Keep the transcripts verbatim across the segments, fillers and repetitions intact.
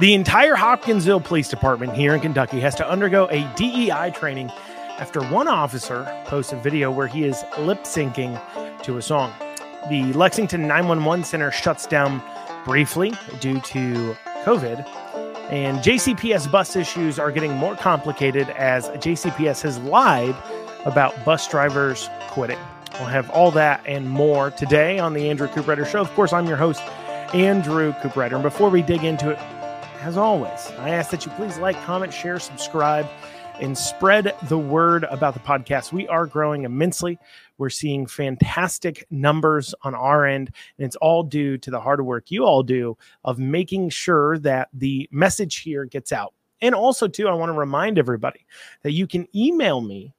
The entire Hopkinsville Police Department here in Kentucky has to undergo a D E I training after one officer posts a video where he is lip-syncing to a song. The Lexington nine one one Center shuts down briefly due to COVID, and J C P S bus issues are getting more complicated as J C P S has lied about bus drivers quitting. We'll have all that and more today on the Andrew Cooprider Show. Of course, I'm your host, Andrew Cooprider. And before we dig into it, as always, I ask that you please like, comment, share, subscribe, and spread the word about the podcast. We are growing immensely. We're seeing fantastic numbers on our end, and it's all due to the hard work you all do of making sure that the message here gets out. And also, too, I want to remind everybody that you can email me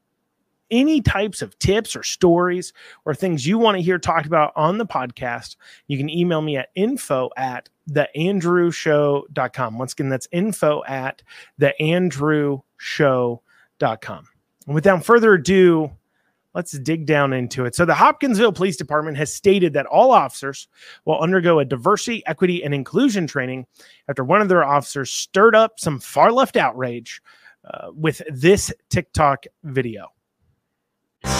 any types of tips or stories or things you want to hear talked about on the podcast. You can email me at info at theandrewshow.com. Once again, that's info at theandrewshow.com. And without further ado, let's dig down into it. So the Hopkinsville Police Department has stated that all officers will undergo a diversity, equity, and inclusion training after one of their officers stirred up some far-left outrage uh, with this TikTok video.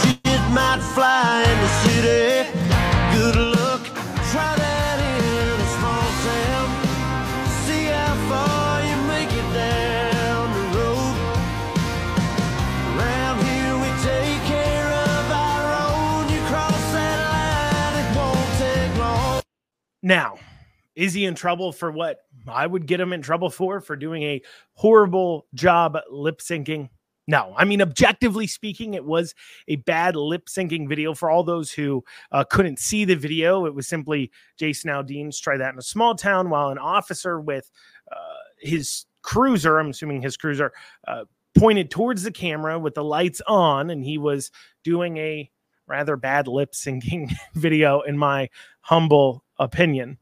Shit might fly in the city. Good luck. Try that in a small town. See how far you make it down the road. Around here we take care of our own. You cross that line, it won't take long. Now, is he in trouble for what I would get him in trouble for? For doing a horrible job lip syncing? No, I mean, objectively speaking, it was a bad lip syncing video. For all those who uh, couldn't see the video, it was simply Jason Aldean's Try That in a Small Town while an officer with uh, his cruiser, I'm assuming his cruiser, uh, pointed towards the camera with the lights on, and he was doing a rather bad lip syncing video, in my humble opinion.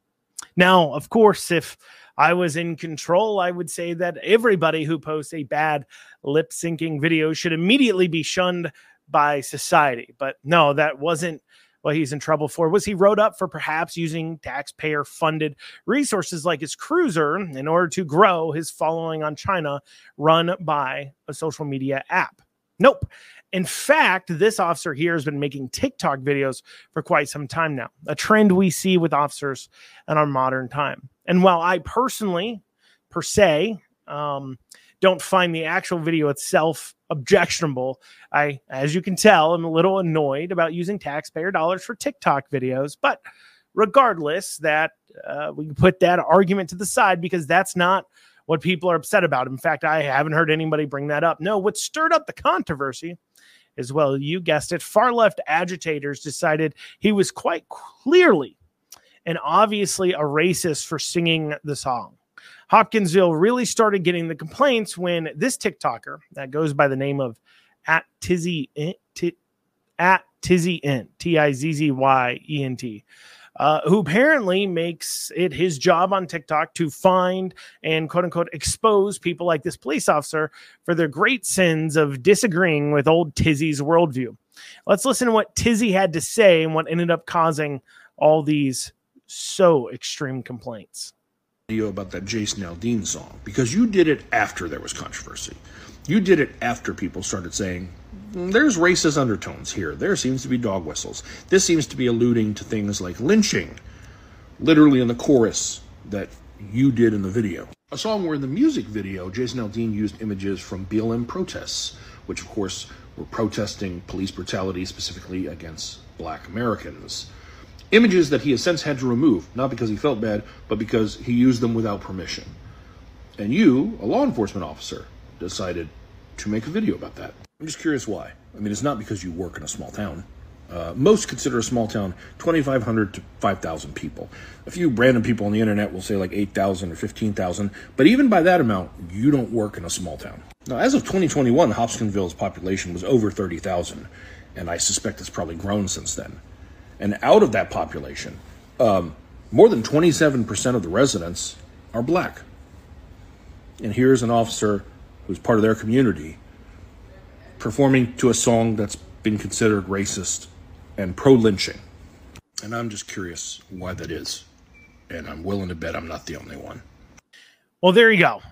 Now, of course, if I was in control, I would say that everybody who posts a bad lip syncing video should immediately be shunned by society. But no, that wasn't what he's in trouble for. Was he wrote up for perhaps using taxpayer funded resources like his cruiser in order to grow his following on China run by a social media app? Nope. In fact, this officer here has been making TikTok videos for quite some time now, a trend we see with officers in our modern time. And while I personally, per se, um, don't find the actual video itself objectionable, I, as you can tell, am a little annoyed about using taxpayer dollars for TikTok videos. But regardless, that uh, we can put that argument to the side, because that's not what people are upset about. In fact, I haven't heard anybody bring that up. No, what stirred up the controversy is, well, you guessed it, far-left agitators decided he was quite clearly and obviously a racist for singing the song. Hopkinsville really started getting the complaints when this TikToker, that goes by the name of at Tizzy, at Tizzy Ent, T I Z Z Y E N T, Uh, who apparently makes it his job on TikTok to find and, quote unquote, expose people like this police officer for their great sins of disagreeing with old Tizzy's worldview. Let's listen to what Tizzy had to say and what ended up causing all these so extreme complaints. Video about that Jason Aldean song, because you did it after there was controversy. You did it after people started saying, there's racist undertones here. There seems to be dog whistles. This seems to be alluding to things like lynching, literally in the chorus that you did in the video. A song where in the music video, Jason Aldean used images from B L M protests, which of course were protesting police brutality specifically against Black Americans. Images that he has since had to remove, not because he felt bad, but because he used them without permission. And you, a law enforcement officer, decided to make a video about that. I'm just curious why. I mean, it's not because you work in a small town. Uh, most consider a small town twenty-five hundred to five thousand people. A few random people on the internet will say like eight thousand or fifteen thousand, but even by that amount, you don't work in a small town. Now, as of twenty twenty-one, Hopkinsville's population was over thirty thousand, and I suspect it's probably grown since then. And out of that population, um, more than twenty-seven percent of the residents are Black. And here's an officer who's part of their community performing to a song that's been considered racist and pro-lynching. And I'm just curious why that is. And I'm willing to bet I'm not the only one. Well, there you go.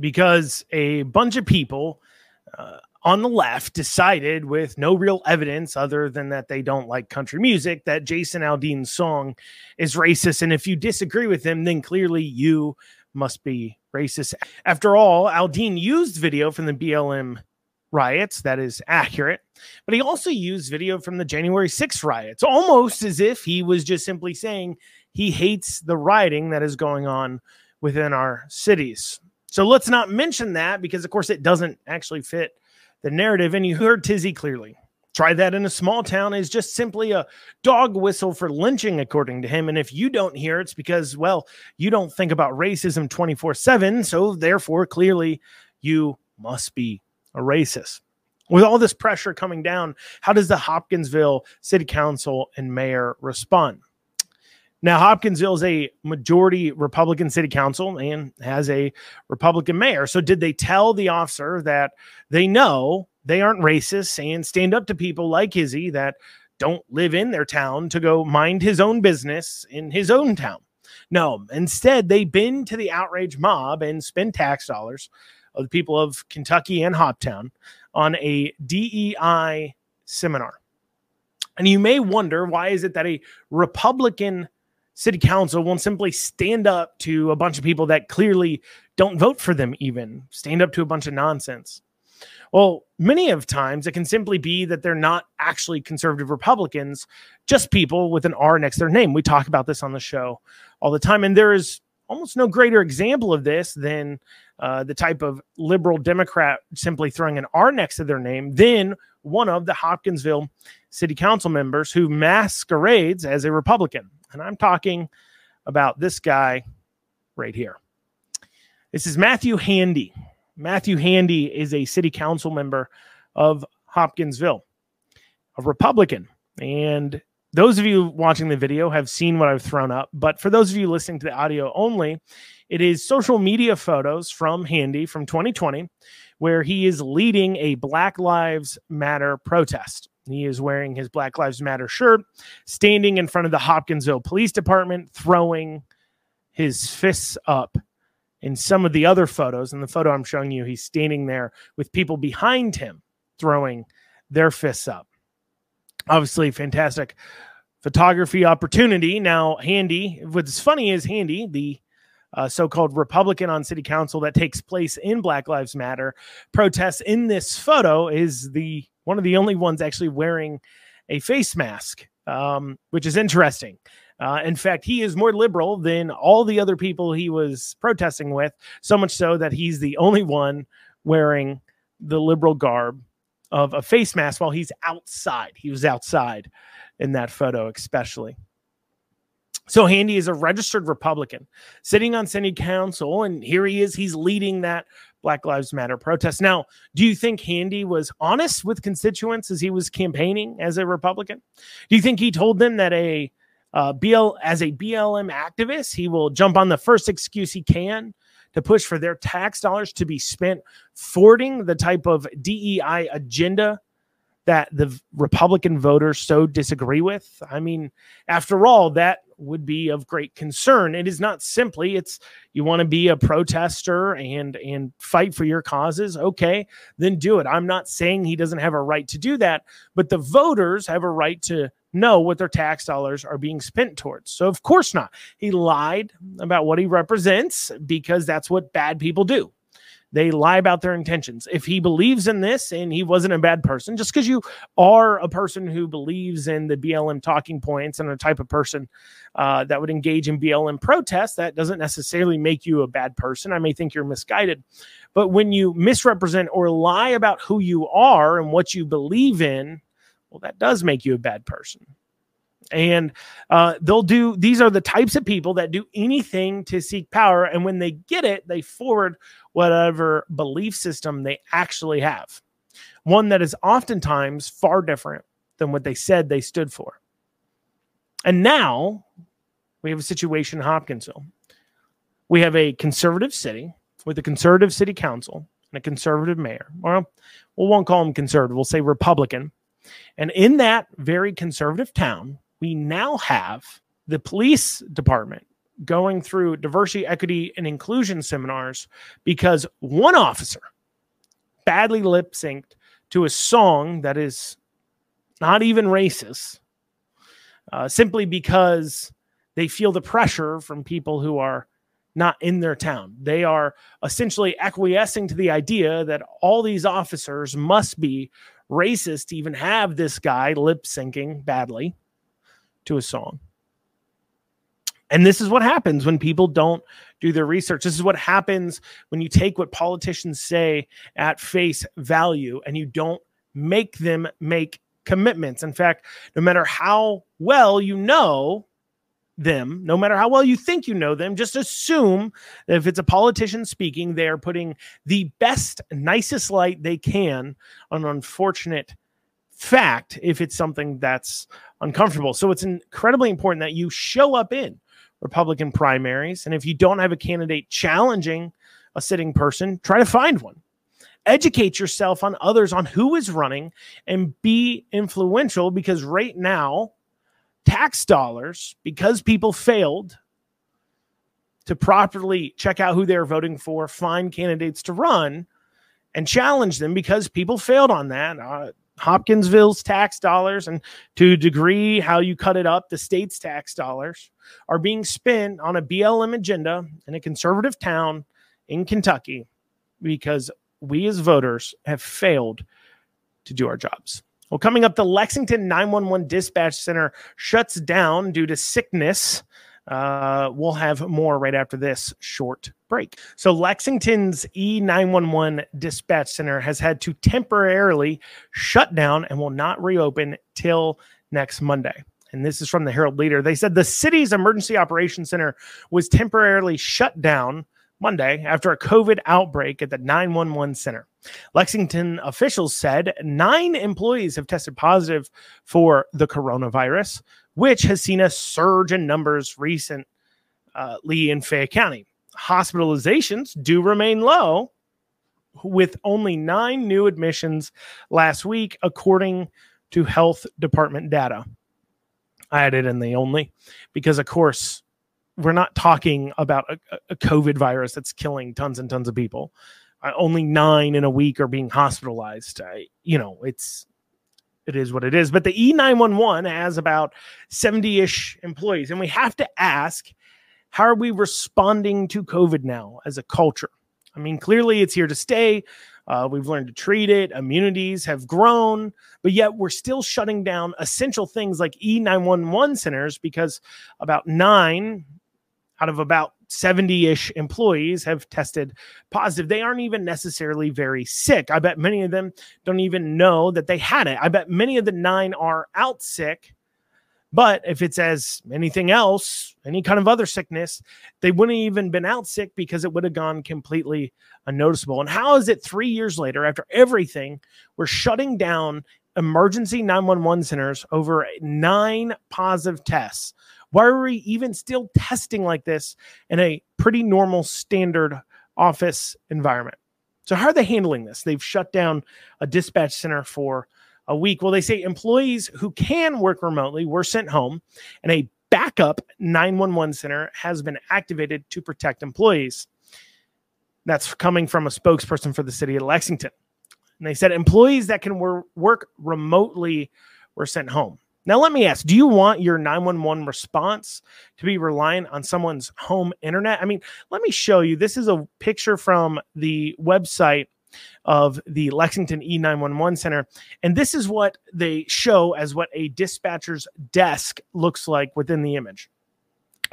Because a bunch of people uh, on the left decided, with no real evidence other than that they don't like country music, that Jason Aldean's song is racist. And if you disagree with him, then clearly you must be racist. After all, Aldean used video from the B L M riots. That is accurate. But he also used video from the January sixth riots, almost as if he was just simply saying he hates the rioting that is going on within our cities. So let's not mention that because, of course, it doesn't actually fit the narrative. And you heard Tizzy clearly. Try That in a Small Town is just simply a dog whistle for lynching, according to him. And if you don't hear it, it's because, well, you don't think about racism twenty-four seven. So therefore, clearly, you must be a racist. With all this pressure coming down, how does the Hopkinsville City Council and mayor respond? Now, Hopkinsville is a majority Republican city council and has a Republican mayor. So did they tell the officer that they know they aren't racist and stand up to people like Izzy that don't live in their town to go mind his own business in his own town? No, instead, they bend to the outrage mob and spend tax dollars of the people of Kentucky and Hoptown on a D E I seminar. And you may wonder, why is it that a Republican city council won't simply stand up to a bunch of people that clearly don't vote for them even, stand up to a bunch of nonsense? Well, many of times it can simply be that they're not actually conservative Republicans, just people with an R next to their name. We talk about this on the show all the time, and there is almost no greater example of this than uh, the type of liberal Democrat simply throwing an R next to their name than one of the Hopkinsville city council members who masquerades as a Republican. And I'm talking about this guy right here. This is Matthew Handy. Matthew Handy is a city council member of Hopkinsville, a Republican. And those of you watching the video have seen what I've thrown up, but for those of you listening to the audio only, it is social media photos from Handy from twenty twenty, where he is leading a Black Lives Matter protest. He is wearing his Black Lives Matter shirt, standing in front of the Hopkinsville Police Department, throwing his fists up. In some of the other photos, in the photo I'm showing you, he's standing there with people behind him throwing their fists up. Obviously, fantastic photography opportunity. Now, Handy, what's funny is Handy, the uh, so-called Republican on city council that takes place in Black Lives Matter protests in this photo, is the one of the only ones actually wearing a face mask, um, which is interesting. Uh, in fact, he is more liberal than all the other people he was protesting with, so much so that he's the only one wearing the liberal garb of a face mask while he's outside. He was outside in that photo, especially. So Handy is a registered Republican sitting on city council, and here he is. He's leading that Black Lives Matter protest. Now, do you think Handy was honest with constituents as he was campaigning as a Republican? Do you think he told them that a uh, B L as a B L M activist, he will jump on the first excuse he can to push for their tax dollars to be spent thwarting the type of D E I agenda that the Republican voters so disagree with? I mean, after all, that would be of great concern. It is not simply, it's you want to be a protester and, and fight for your causes. Okay, then do it. I'm not saying he doesn't have a right to do that, but the voters have a right to know what their tax dollars are being spent towards. So of course not. He lied about what he represents because that's what bad people do. They lie about their intentions. If he believes in this and he wasn't a bad person, just because you are a person who believes in the B L M talking points and a type of person uh, that would engage in B L M protests, that doesn't necessarily make you a bad person. I may think you're misguided, but when you misrepresent or lie about who you are and what you believe in, well, that does make you a bad person. And uh, they'll do, these are the types of people that do anything to seek power. And when they get it, they forward whatever belief system they actually have. One that is oftentimes far different than what they said they stood for. And now we have a situation in Hopkinsville. We have a conservative city with a conservative city council and a conservative mayor. Well, we won't call him conservative. We'll say Republican. And in that very conservative town, we now have the police department going through diversity, equity, and inclusion seminars because one officer badly lip synced to a song that is not even racist, uh, simply because they feel the pressure from people who are not in their town. They are essentially acquiescing to the idea that all these officers must be racist to even have this guy lip syncing badly to a song. And this is what happens when people don't do their research. This is what happens when you take what politicians say at face value and you don't make them make commitments. In fact, no matter how well you know them, no matter how well you think you know them, just assume that if it's a politician speaking, they are putting the best, nicest light they can on an unfortunate fact if it's something that's uncomfortable. So it's incredibly important that you show up in Republican primaries. And if you don't have a candidate challenging a sitting person, try to find one. Educate yourself on others, on who is running, and be influential, because right now, tax dollars, because people failed to properly check out who they're voting for, find candidates to run, and challenge them, because people failed on that. Uh, Hopkinsville's tax dollars, and to a degree how you cut it up, the state's tax dollars are being spent on a B L M agenda in a conservative town in Kentucky because we as voters have failed to do our jobs. Well, coming up, the Lexington nine one one Dispatch Center shuts down due to sickness. Uh, we'll have more right after this short break. So Lexington's E nine one one Dispatch Center has had to temporarily shut down and will not reopen till next Monday. And this is from the Herald-Leader. They said the city's Emergency Operations Center was temporarily shut down Monday after a COVID outbreak at the nine one one center. Lexington officials said nine employees have tested positive for the coronavirus, which has seen a surge in numbers recently in Fayette County. Hospitalizations do remain low, with only nine new admissions last week, according to health department data. I added in the only, because, of course, we're not talking about a, a COVID virus that's killing tons and tons of people. Uh, only nine in a week are being hospitalized. I, you know, it's... It is what it is. But the E nine one one has about seventy-ish employees. And we have to ask, how are we responding to COVID now as a culture? I mean, clearly it's here to stay. Uh, we've learned to treat it. Immunities have grown. But yet we're still shutting down essential things like E nine one one centers because about nine out of about seventy-ish employees have tested positive. They aren't even necessarily very sick. I bet many of them don't even know that they had it. I bet many of the nine are out sick, but if it's as anything else, any kind of other sickness, they wouldn't have even been out sick because it would have gone completely unnoticeable. And how is it three years later, after everything, we're shutting down emergency nine one one centers over nine positive tests? Why are we even still testing like this in a pretty normal standard office environment? So how are they handling this? They've shut down a dispatch center for a week. Well, they say employees who can work remotely were sent home, and a backup nine one one center has been activated to protect employees. That's coming from a spokesperson for the city of Lexington. And they said employees that can wor- work remotely were sent home. Now, let me ask, do you want your nine one one response to be reliant on someone's home internet? I mean, let me show you. This is a picture from the website of the Lexington E nine one one Center. And this is what they show as what a dispatcher's desk looks like within the image.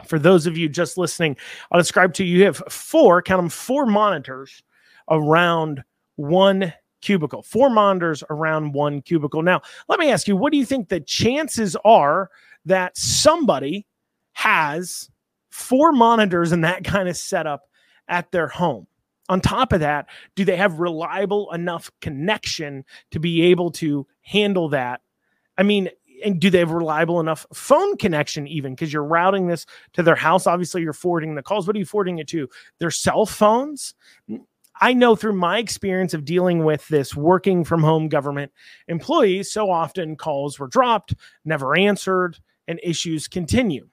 For those of you just listening, I'll describe to you, you have four, count them, four monitors around one cubicle, four monitors around one cubicle. Now, let me ask you, what do you think the chances are that somebody has four monitors in that kind of setup at their home? On top of that, do they have reliable enough connection to be able to handle that? I mean, and do they have reliable enough phone connection even? Because you're routing this to their house. Obviously, you're forwarding the calls. What are you forwarding it to? Their cell phones? I know through my experience of dealing with this working from home government employees, so often calls were dropped, never answered, and issues continue.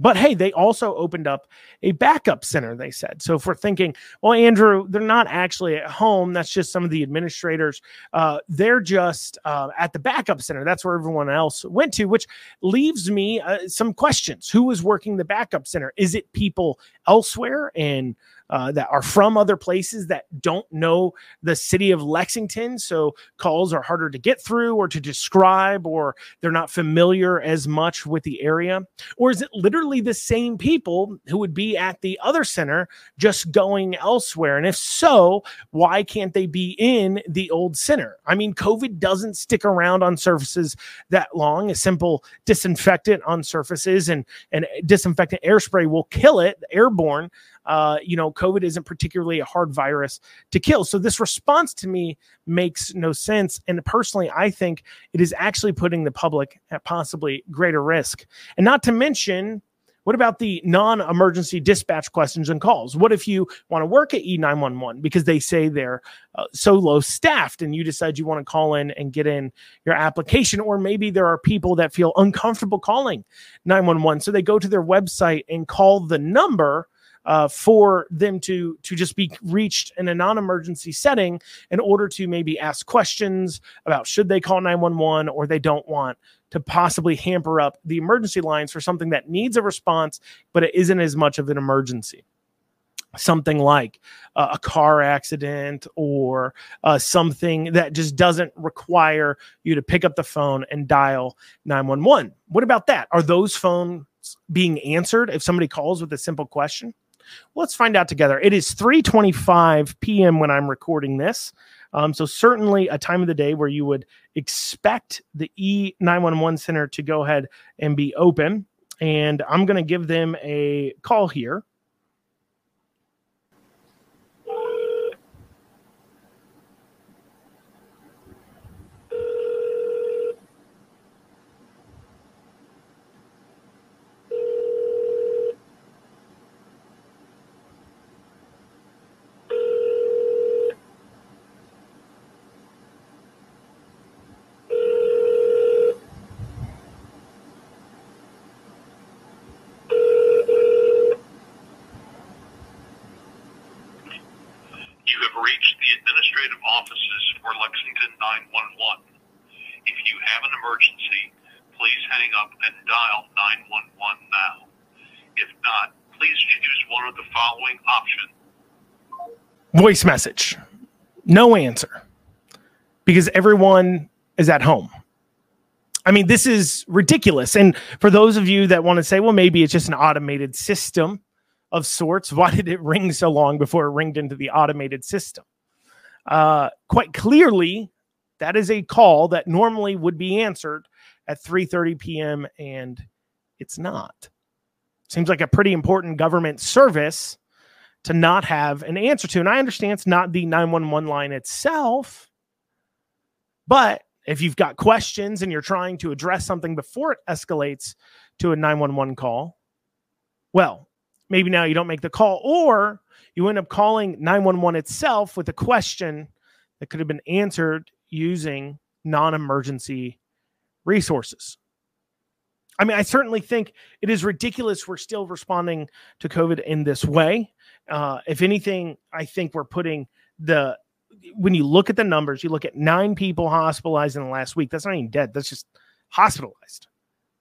But hey, they also opened up a backup center, they said. So if we're thinking, well, Andrew, they're not actually at home. That's just some of the administrators. Uh, they're just uh, at the backup center. That's where everyone else went to, which leaves me uh, some questions. Who is working the backup center? Is it people elsewhere and Uh, that are from other places that don't know the city of Lexington, so calls are harder to get through or to describe, or they're not familiar as much with the area? Or is it literally the same people who would be at the other center just going elsewhere? And if so, why can't they be in the old center? I mean, COVID doesn't stick around on surfaces that long. A simple disinfectant on surfaces and, and disinfectant air spray will kill it, airborne. Uh, you know, COVID isn't particularly a hard virus to kill. So this response to me makes no sense. And personally, I think it is actually putting the public at possibly greater risk. And not to mention, what about the non-emergency dispatch questions and calls? What if you want to work at E nine one one because they say they're uh, so low staffed and you decide you want to call in and get in your application? Or maybe there are people that feel uncomfortable calling nine one one. So they go to their website and call the number Uh, for them to to just be reached in a non-emergency setting in order to maybe ask questions about should they call nine one one, or they don't want to possibly hamper up the emergency lines for something that needs a response, but it isn't as much of an emergency. Something like uh, a car accident or uh, something that just doesn't require you to pick up the phone and dial nine one one. What about that? Are those phones being answered if somebody calls with a simple question? Well, let's find out together. It is three twenty-five p.m. when I'm recording this. Um, so certainly a time of the day where you would expect the E nine one one Center to go ahead and be open. And I'm going to give them a call here. Voice message, no answer, because everyone is at home. I mean, this is ridiculous. And for those of you that want to say, well, maybe it's just an automated system of sorts, why did it ring so long before it ringed into the automated system? Uh, quite clearly, that is a call that normally would be answered at three thirty p.m. and it's not. Seems like a pretty important government service to not have an answer to. And I understand it's not the nine one one line itself, but if you've got questions and you're trying to address something before it escalates to a nine one one call, well, maybe now you don't make the call, or you end up calling nine one one itself with a question that could have been answered using non-emergency resources. I mean, I certainly think it is ridiculous we're still responding to COVID in this way. Uh, if anything, I think we're putting the, when you look at the numbers, you look at nine people hospitalized in the last week. That's not even dead. That's just hospitalized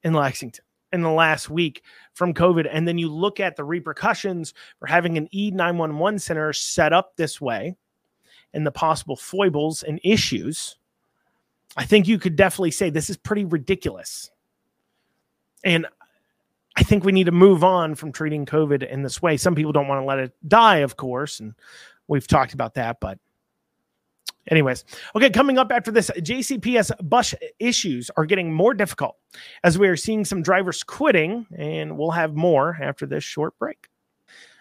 in Lexington in the last week from COVID. And then you look at the repercussions for having an E nine one one center set up this way and the possible foibles and issues. I think you could definitely say this is pretty ridiculous. And I think we need to move on from treating COVID in this way. Some people don't want to let it die, of course, and we've talked about that. But anyways, okay, coming up after this, J C P S bus issues are getting more difficult as we are seeing some drivers quitting, and we'll have more after this short break.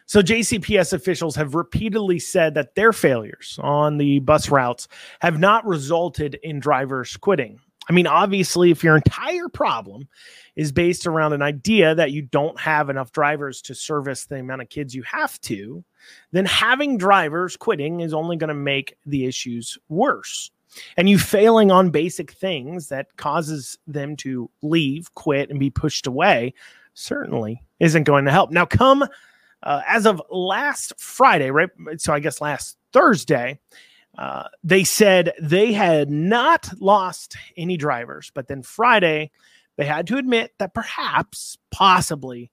So J C P S officials have repeatedly said that their failures on the bus routes have not resulted in drivers quitting. I mean, obviously, if your entire problem is based around an idea that you don't have enough drivers to service the amount of kids you have to, then having drivers quitting is only going to make the issues worse. And you failing on basic things that causes them to leave, quit, and be pushed away certainly isn't going to help. Now, come uh, as of last Friday, right? So I guess last Thursday, uh, they said they had not lost any drivers. But then Friday, they had to admit that perhaps, possibly,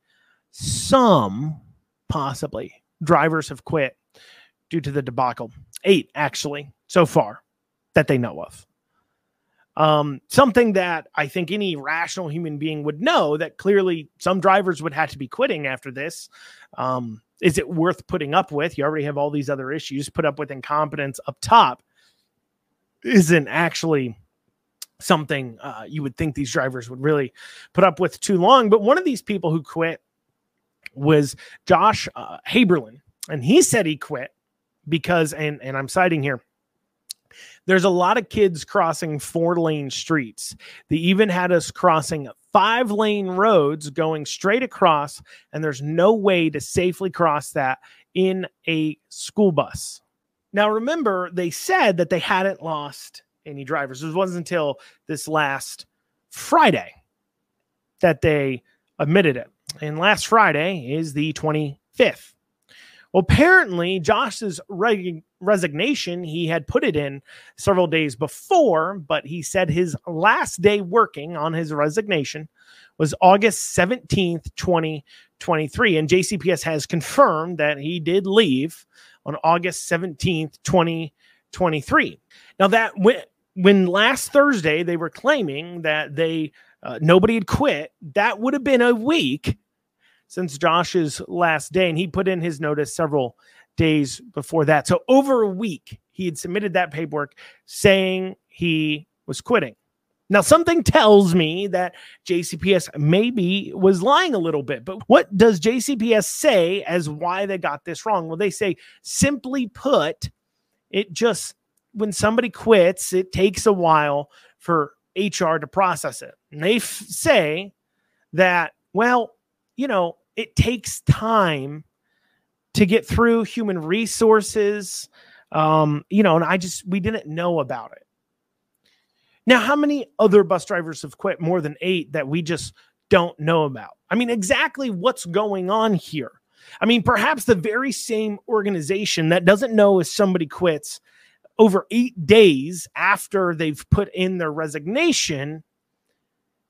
some, possibly, drivers have quit due to the debacle. Eight, actually, so far, that they know of. Um, something that I think any rational human being would know, that clearly some drivers would have to be quitting after this. Um, is it worth putting up with? You already have all these other issues. Put up with incompetence up top isn't actually something uh, you would think these drivers would really put up with too long. But one of these people who quit was Josh uh, Haberlin, and he said he quit because, and, and I'm citing here, there's a lot of kids crossing four-lane streets. They even had us crossing five-lane roads going straight across, and there's no way to safely cross that in a school bus. Now, remember, they said that they hadn't lost any drivers. It wasn't until this last Friday that they admitted it. And last Friday is the twenty-fifth. Well, apparently, Josh's reg- resignation, he had put it in several days before, but he said his last day working on his resignation was August seventeenth, twenty twenty-three. And J C P S has confirmed that he did leave on August seventeenth, twenty twenty-three. Now, that when, when last Thursday they were claiming that they uh, nobody had quit, that would have been a week since Josh's last day, and he put in his notice several days before that. So over a week, he had submitted that paperwork saying he was quitting. Now, something tells me that J C P S maybe was lying a little bit, but what does J C P S say as why they got this wrong? Well, they say, simply put, it just, when somebody quits, it takes a while for H R to process it. And they f- say that, well, you know, it takes time to get through human resources, um, you know, and I just, we didn't know about it. Now, how many other bus drivers have quit more than eight that we just don't know about? I mean, exactly what's going on here? I mean, perhaps the very same organization that doesn't know if somebody quits over eight days after they've put in their resignation,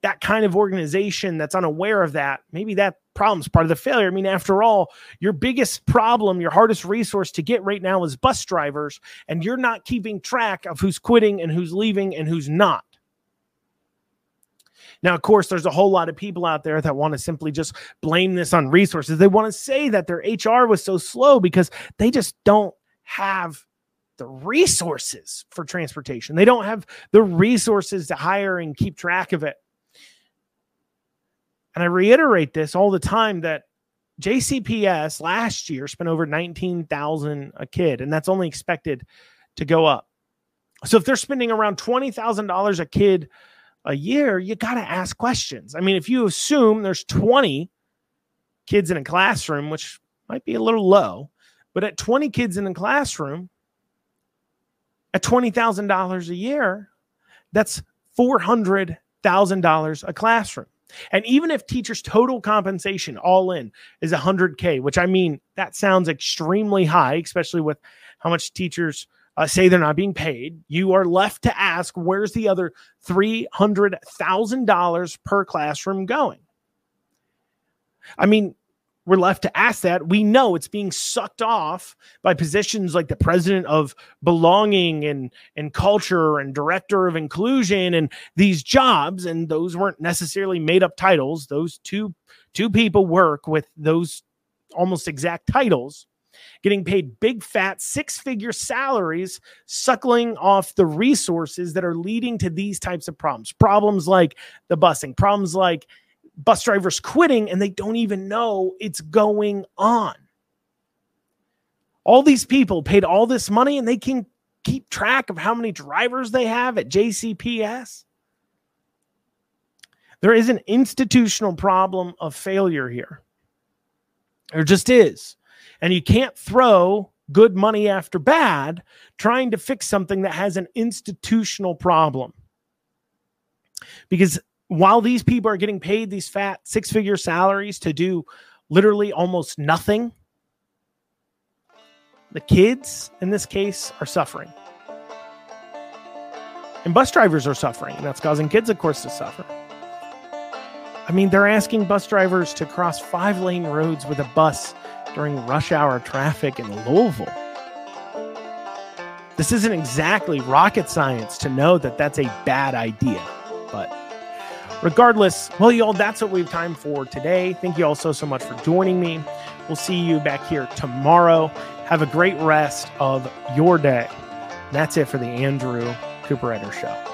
that kind of organization that's unaware of that, maybe that problem's part of the failure. I mean, after all, your biggest problem, your hardest resource to get right now is bus drivers, and you're not keeping track of who's quitting and who's leaving and who's not. Now, of course, there's a whole lot of people out there that want to simply just blame this on resources. They want to say that their H R was so slow because they just don't have the resources for transportation. They don't have the resources to hire and keep track of it. And I reiterate this all the time that J C P S last year spent over nineteen thousand dollars a kid, and that's only expected to go up. So if they're spending around twenty thousand dollars a kid a year, you got to ask questions. I mean, if you assume there's twenty kids in a classroom, which might be a little low, but at twenty kids in a classroom, at twenty thousand dollars a year, that's four hundred thousand dollars a classroom. And even if teachers' total compensation all in is one hundred K, which I mean, that sounds extremely high, especially with how much teachers uh, say they're not being paid, you are left to ask, where's the other three hundred thousand dollars per classroom going? I mean, we're left to ask that. We know it's being sucked off by positions like the president of belonging and, and culture and director of inclusion and these jobs. And those weren't necessarily made up titles. Those two, two people work with those almost exact titles, getting paid big fat six figure salaries, suckling off the resources that are leading to these types of problems. Problems like the busing, problems like bus drivers quitting, and they don't even know it's going on. All these people paid all this money, and they can keep track of how many drivers they have at J C P S. There is an institutional problem of failure here. There just is. And you can't throw good money after bad trying to fix something that has an institutional problem. Because while these people are getting paid these fat six-figure salaries to do literally almost nothing, the kids in this case are suffering. And bus drivers are suffering. And that's causing kids, of course, to suffer. I mean, they're asking bus drivers to cross five-lane roads with a bus during rush hour traffic in Louisville. This isn't exactly rocket science to know that that's a bad idea. But regardless, well, y'all, that's what we have time for today. Thank you all so, so much for joining me. We'll see you back here tomorrow. Have a great rest of your day. That's it for the Andrew Cooprider Show.